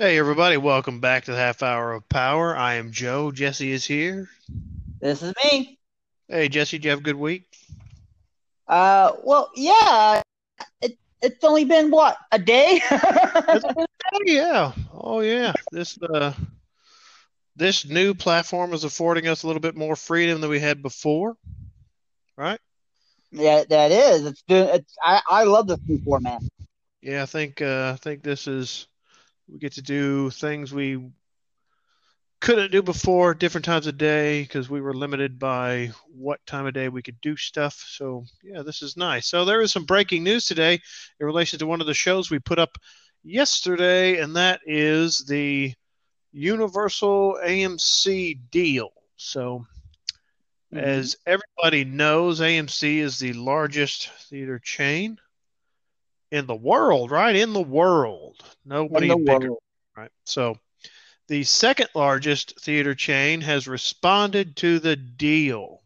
Hey everybody, welcome back to the Half Hour of Power. I am Joe. Jesse is here. This is me. Hey Jesse, did you have a good week? Well, yeah. It's only been what, a day? Yeah. Oh yeah. This new platform is affording us a little bit more freedom than we had before. Right? Yeah, that is. I love this new format. Yeah, I think this is, we get to do things we couldn't do before, different times of day, because we were limited by what time of day we could do stuff. So, yeah, this is nice. So there is some breaking news today in relation to one of the shows we put up yesterday, and that is the Universal AMC deal. So, as everybody knows, AMC is the largest theater chain in the world, right? In the world. Nobody bigger, right? So the second largest theater chain has responded to the deal.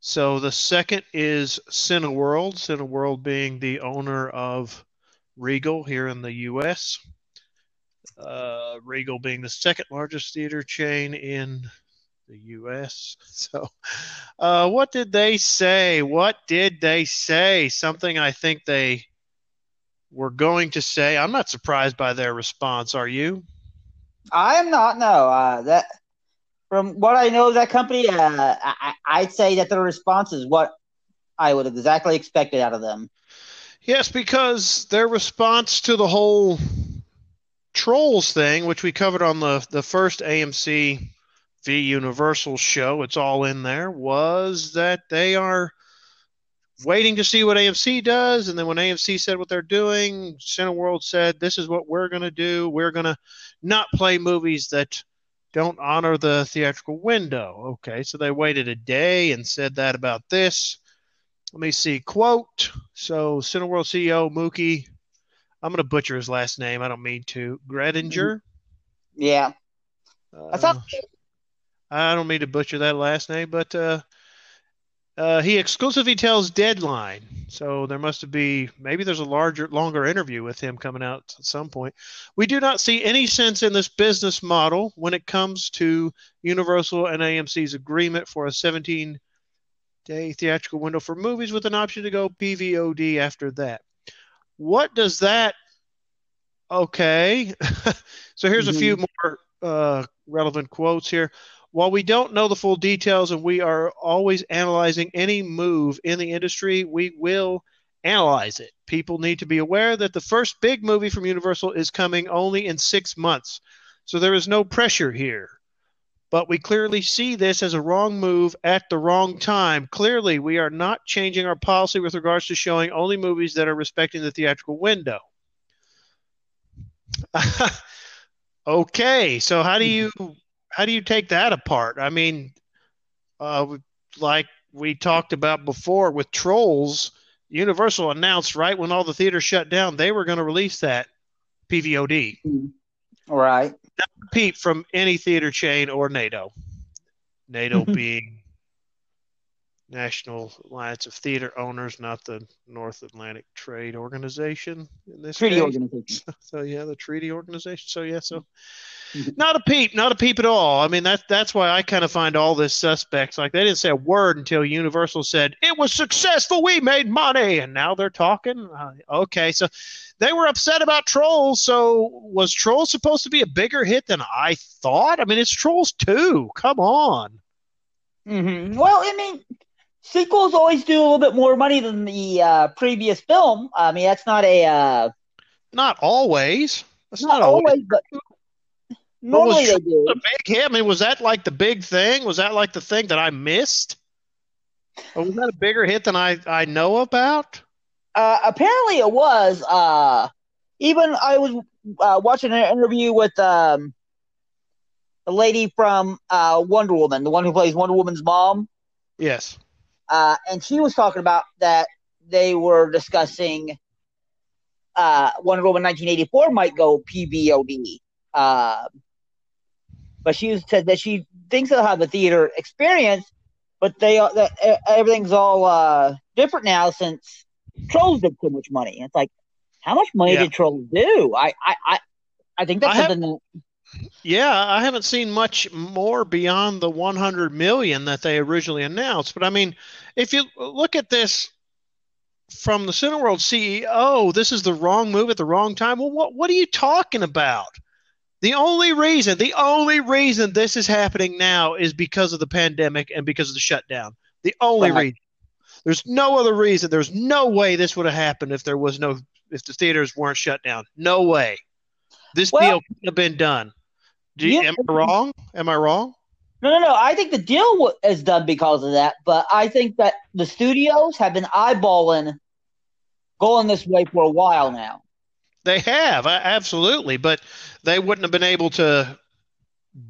So the second is Cineworld. Cineworld being the owner of Regal here in the U.S. Regal being the second largest theater chain in the U.S. So what did they say? Something I think they were going to say. I'm not surprised by their response. Are you? I am not, no. That, from what I know of that company, I'd say that their response is what I would have exactly expected out of them. Yes, because their response to the whole Trolls thing, which we covered on the first AMC the Universal show, it's all in there, was that they are waiting to see what AMC does. And then when AMC said what they're doing, Cineworld said, this is what we're going to do. We're going to not play movies that don't honor the theatrical window. Okay, so they waited a day and said that about this. Let me see. Quote, so Cineworld CEO Mookie, I'm going to butcher his last name. I don't mean to. Greidinger? Yeah. I don't mean to butcher that last name, but he exclusively tells Deadline. So there must be, maybe there's a longer interview with him coming out at some point. We do not see any sense in this business model when it comes to Universal and AMC's agreement for a 17-day theatrical window for movies with an option to go PVOD after that. What does that, okay. So here's a few more relevant quotes here. While we don't know the full details and we are always analyzing any move in the industry, we will analyze it. People need to be aware that the first big movie from Universal is coming only in 6 months, so there is no pressure here. But we clearly see this as a wrong move at the wrong time. Clearly, we are not changing our policy with regards to showing only movies that are respecting the theatrical window. Okay, so how do you take that apart? I mean, like we talked about before with Trolls, Universal announced right when all the theaters shut down, they were going to release that PVOD. All right. Not a peep from any theater chain or NATO. NATO being National Alliance of Theater Owners, not the North Atlantic Trade Organization. In this treaty case. Organization. So, yeah, the treaty organization. So, yeah, so... Not a peep at all. I mean, that's why I kind of find all this suspects. Like, they didn't say a word until Universal said, it was successful, we made money, and now they're talking? Okay, so they were upset about Trolls, so was Trolls supposed to be a bigger hit than I thought? I mean, it's Trolls 2. Come on. Well, I mean, sequels always do a little bit more money than the previous film. I mean, that's not a... not always. That's not always, but... Normally was they do. A big hit? I mean, was that like the big thing? Was that like the thing that I missed? Or was that a bigger hit than I know about? Apparently it was. Even I was watching an interview with a lady from Wonder Woman, the one who plays Wonder Woman's mom. Yes. And she was talking about that they were discussing Wonder Woman 1984 might go PVOD. But she said that she thinks they'll have a theater experience, but everything's all different now since Trolls did so much money. And it's like, how much money did Trolls do? I I think that's something. Yeah, I haven't seen much more beyond the $100 million that they originally announced. But, I mean, if you look at this from the Cineworld CEO, this is the wrong move at the wrong time. Well, what are you talking about? The only reason this is happening now is because of the pandemic and because of the shutdown. The only reason. There's no other reason. There's no way this would have happened if the theaters weren't shut down. No way. This deal couldn't have been done. Am I wrong? No. I think the deal is done because of that, but I think that the studios have been eyeballing going this way for a while now. They have, absolutely, but they wouldn't have been able to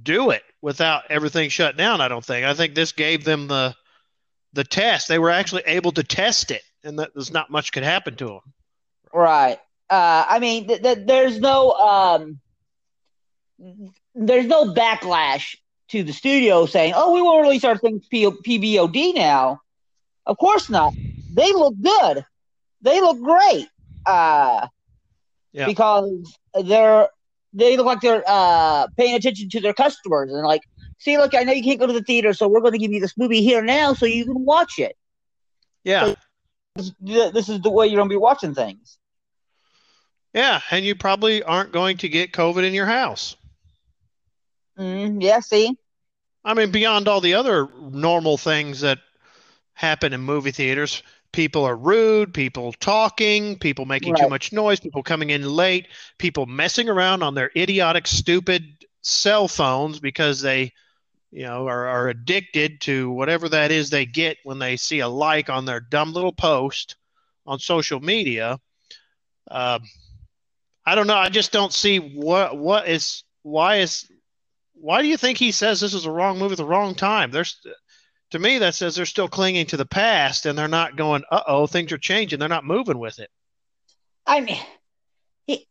do it without everything shut down, I don't think. I think this gave them the test. They were actually able to test it, and there's not much could happen to them. Right. I mean, there's no backlash to the studio saying, "Oh, we won't release our thing PVOD now." Of course not. They look good. They look great. Because they look like they're paying attention to their customers and like, see, look, I know you can't go to the theater, so we're going to give you this movie here now so you can watch it. Yeah. So this is the way you're going to be watching things. Yeah, and you probably aren't going to get COVID in your house. Yeah, see? I mean, beyond all the other normal things that happen in movie theaters, people are rude, people talking, people making too much noise, people coming in late, people messing around on their idiotic, stupid cell phones because they are addicted to whatever that is they get when they see a like on their dumb little post on social media. I don't know. I just don't see why do you think he says this is the wrong move at the wrong time? To me, that says they're still clinging to the past and they're not going, things are changing. They're not moving with it. I mean,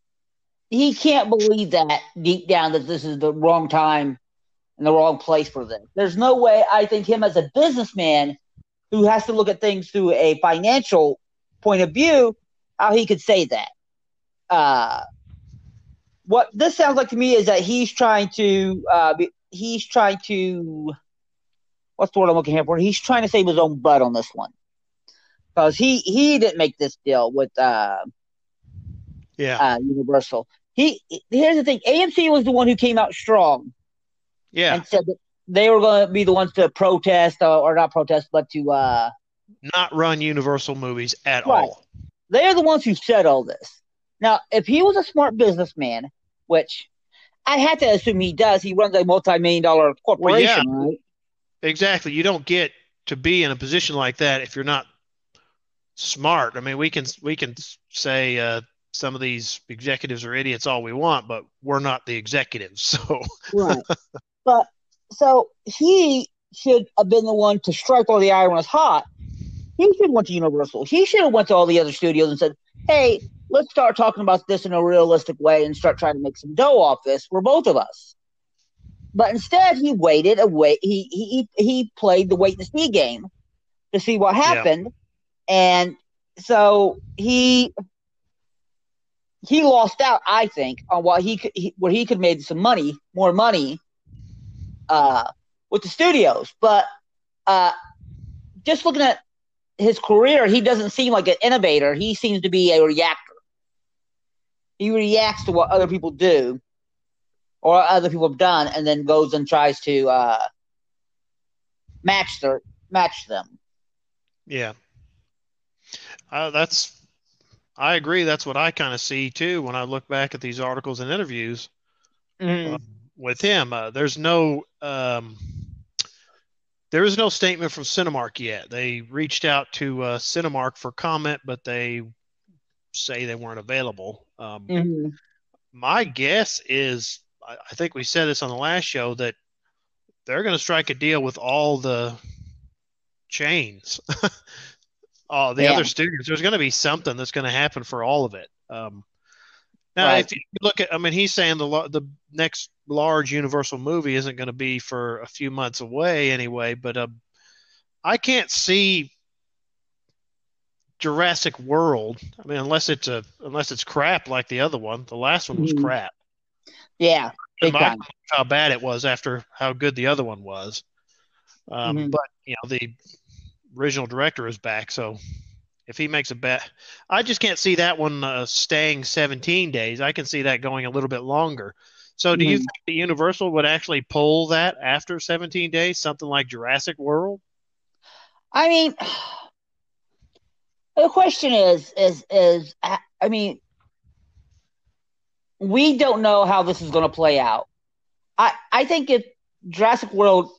he can't believe that deep down that this is the wrong time and the wrong place for them. There's no way. I think him as a businessman who has to look at things through a financial point of view, how he could say that. What this sounds like to me is that he's trying to what's the word I'm looking for? He's trying to save his own butt on this one because he didn't make this deal with Universal. Here's the thing: AMC was the one who came out strong, and said that they were going to be the ones to protest or not protest, but to not run Universal movies at all. They are the ones who said all this. Now, if he was a smart businessman, which I have to assume he does, he runs a multi-million-dollar corporation, right? Exactly. You don't get to be in a position like that if you're not smart. I mean, we can say some of these executives are idiots all we want, but we're not the executives. So, right. But so he should have been the one to strike while the iron was hot. He should have went to Universal. He should have went to all the other studios and said, "Hey, let's start talking about this in a realistic way and start trying to make some dough off this for both of us." But instead, he waited away. He played the wait and see game to see what happened, and so he lost out, I think, on what he could made some money, more money, with the studios. But just looking at his career, he doesn't seem like an innovator. He seems to be a reactor. He reacts to what other people do or other people have done and then goes and tries to match them. Yeah. I agree. That's what I kind of see too when I look back at these articles and interviews with him. There's no there is no statement from Cinemark yet. They reached out to Cinemark for comment, but they say they weren't available. My guess is, I think we said this on the last show, that they're going to strike a deal with all the chains, other studios. There's going to be something that's going to happen for all of it. If you look at, I mean, he's saying the next large Universal movie isn't going to be for a few months away anyway, but I can't see Jurassic World. I mean, unless it's crap like the other one. The last one was crap. Yeah, big time. How bad it was after how good the other one was. But you know, the original director is back, so if he makes a bet, I just can't see that one staying 17 days. I can see that going a little bit longer. So do you think the Universal would actually pull that after 17 days, something like Jurassic World? I mean, the question is I mean, we don't know how this is going to play out. I think if Jurassic World,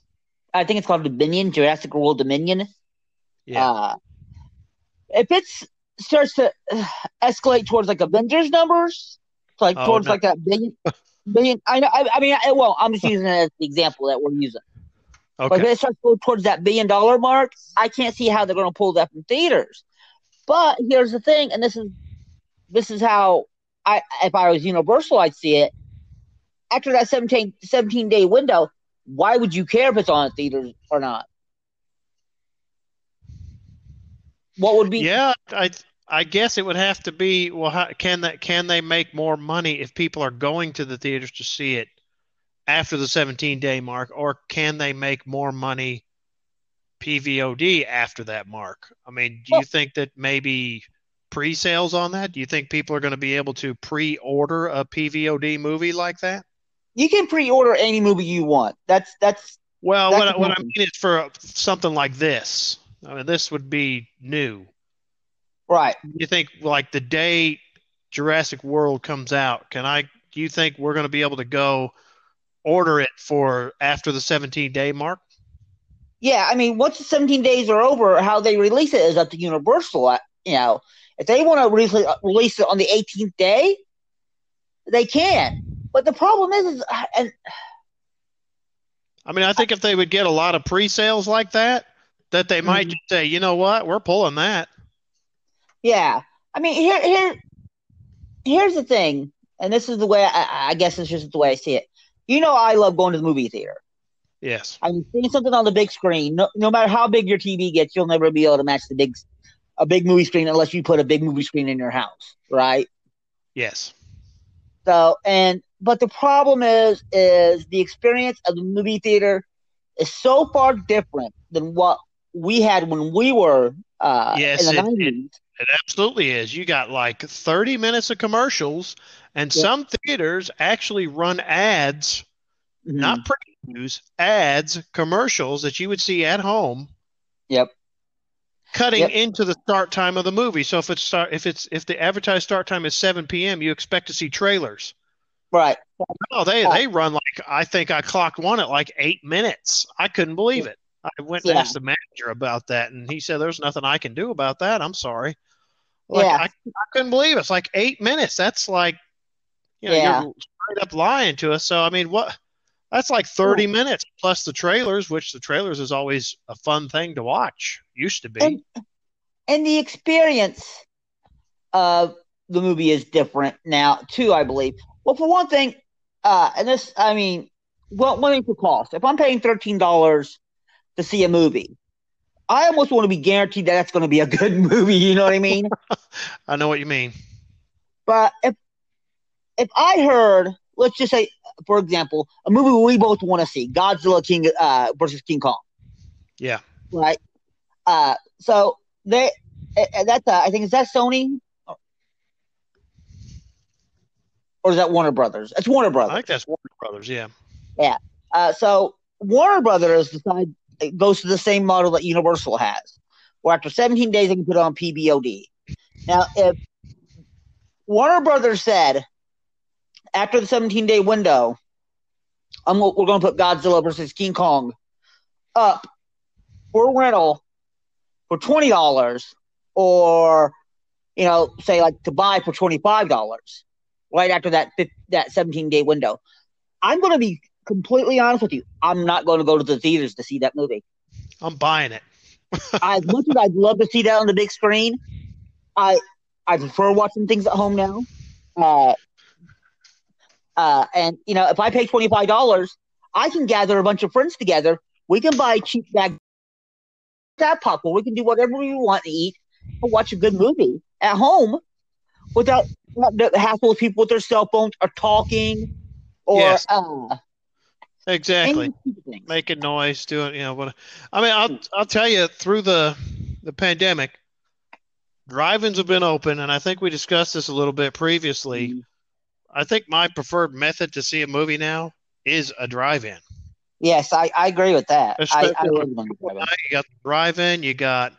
I think it's called Dominion, Jurassic World Dominion. Yeah. If it starts to escalate towards like Avengers numbers, like towards like that billion, I know. I mean, well, I'm just using it as the example that we're using. Okay. But if it starts to go towards that $1 billion mark, I can't see how they're going to pull that from theaters. But here's the thing, and this is how I, if I was Universal, I'd see it after that 17-day window. Why would you care if it's on theaters or not? What would be? Yeah, I guess it would have to be. Well, how, can they make more money if people are going to the theaters to see it after the 17-day mark, or can they make more money PVOD after that mark? I mean, do you think that maybe pre-sales on that? Do you think people are going to be able to pre-order a PVOD movie like that? You can pre-order any movie you want. That's well. That's what I mean is for something like this. I mean, this would be new. Right. You think, like, the day Jurassic World comes out, do you think we're going to be able to go order it for after the 17-day mark? Yeah, I mean, once the 17 days are over, how they release it is up to Universal. You know, if they want to release it on the 18th day, they can. But the problem is I mean, I think if they would get a lot of pre-sales like that they might just say, you know what, we're pulling that. Yeah. I mean, here's the thing, and this is the way I guess it's just the way I see it. You know, I love going to the movie theater. Yes. I mean, seeing something on the big screen, no matter how big your TV gets, you'll never be able to match a big movie screen unless you put a big movie screen in your house, right? Yes. So, but the problem is the experience of the movie theater is so far different than what we had when we were in the 90s. It absolutely is. You got like 30 minutes of commercials, and some theaters actually run ads, not previews, ads, commercials that you would see at home. Yep. Cutting into the start time of the movie. So if the advertised start time is 7 p.m., you expect to see trailers. Right. No, they run like, I think I clocked one at like 8 minutes. I couldn't believe it. I went and asked the manager about that, and he said, "There's nothing I can do about that. I'm sorry." Like, I couldn't believe it. It's like 8 minutes. That's like, you know, you're straight up lying to us. So I mean, what? That's like 30 minutes plus the trailers, which the trailers is always a fun thing to watch. Used to be. And the experience of the movie is different now too, I believe. Well, for one thing, one thing for cost. If I'm paying $13. To see a movie, I almost want to be guaranteed that that's going to be a good movie. You know what I mean? I know what you mean. But if I heard, let's just say, for example, a movie we both want to see, Godzilla King versus King Kong. Yeah. Right. So I think, is that Sony or is that Warner Brothers? It's Warner Brothers. I think that's Warner Brothers. Yeah. Yeah. So Warner Brothers decides. It goes to the same model that Universal has, where after 17 days, they can put it on PVOD. Now, if Warner Brothers said, after the 17-day window, we're going to put Godzilla versus King Kong up for rental for $20 or, you know, say like to buy for $25 right after that 17-day window, I'm going to be completely honest with you, I'm not going to go to the theaters to see that movie. I'm buying it. As much as I'd love to see that on the big screen, I prefer watching things at home now. And you know, if I pay $25, I can gather a bunch of friends together. We can buy a cheap bag that popcorn. We can do whatever we want to eat and watch a good movie at home without the hassle of people with their cell phones or talking. or yes. Exactly. Making noise, doing, you know, what I mean, I'll tell you, through the pandemic, drive-ins have been open, and I think we discussed this a little bit previously. Mm-hmm. I think my preferred method to see a movie now is a drive-in. Yes, I agree with that. I would want to drive-in. You got the drive-in. You got,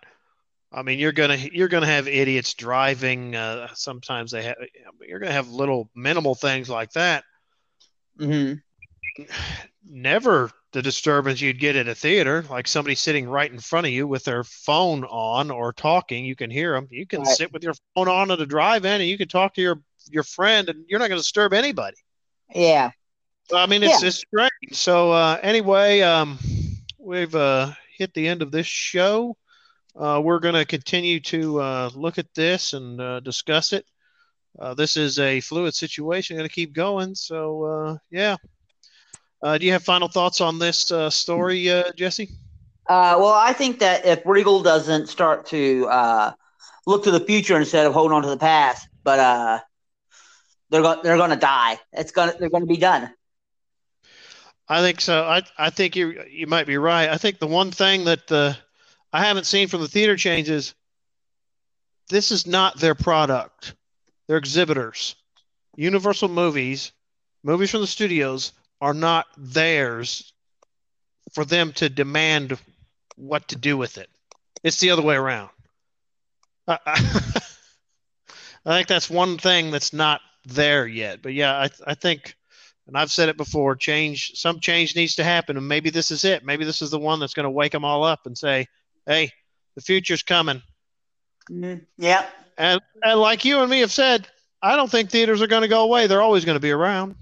I mean, you're gonna have idiots driving. Sometimes they have. You're gonna have little minimal things like that. Mm-hmm. Never the disturbance you'd get at a theater, like somebody sitting right in front of you with their phone on or talking. You can hear them. You can sit with your phone on at a drive-in, and you can talk to your friend, and you're not going to disturb anybody. Yeah. I mean, it's great. So anyway, we've hit the end of this show. We're going to continue to look at this and discuss it. This is a fluid situation. Going to keep going. So, yeah. Do you have final thoughts on this story, Jesse? Well, I think that if Regal doesn't start to look to the future instead of holding on to the past, but they're going to die. They're going to be done. I think so. I think you might be right. I think the one thing that I haven't seen from the theater chains is this is not their product. They're exhibitors. Universal movies from the studios are not theirs for them to demand what to do with it. It's the other way around. I think that's one thing that's not there yet. But yeah, I think, and I've said it before, some change needs to happen, and maybe this is it. Maybe this is the one that's going to wake them all up and say, hey, the future's coming. Mm-hmm. Yeah. And like you and me have said, I don't think theaters are going to go away. They're always going to be around.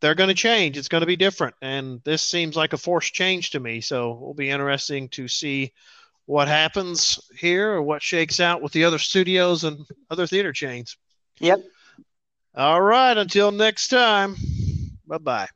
They're going to change. It's going to be different. And this seems like a forced change to me. So it'll be interesting to see what happens here or what shakes out with the other studios and other theater chains. Yep. All right. Until next time. Bye-bye.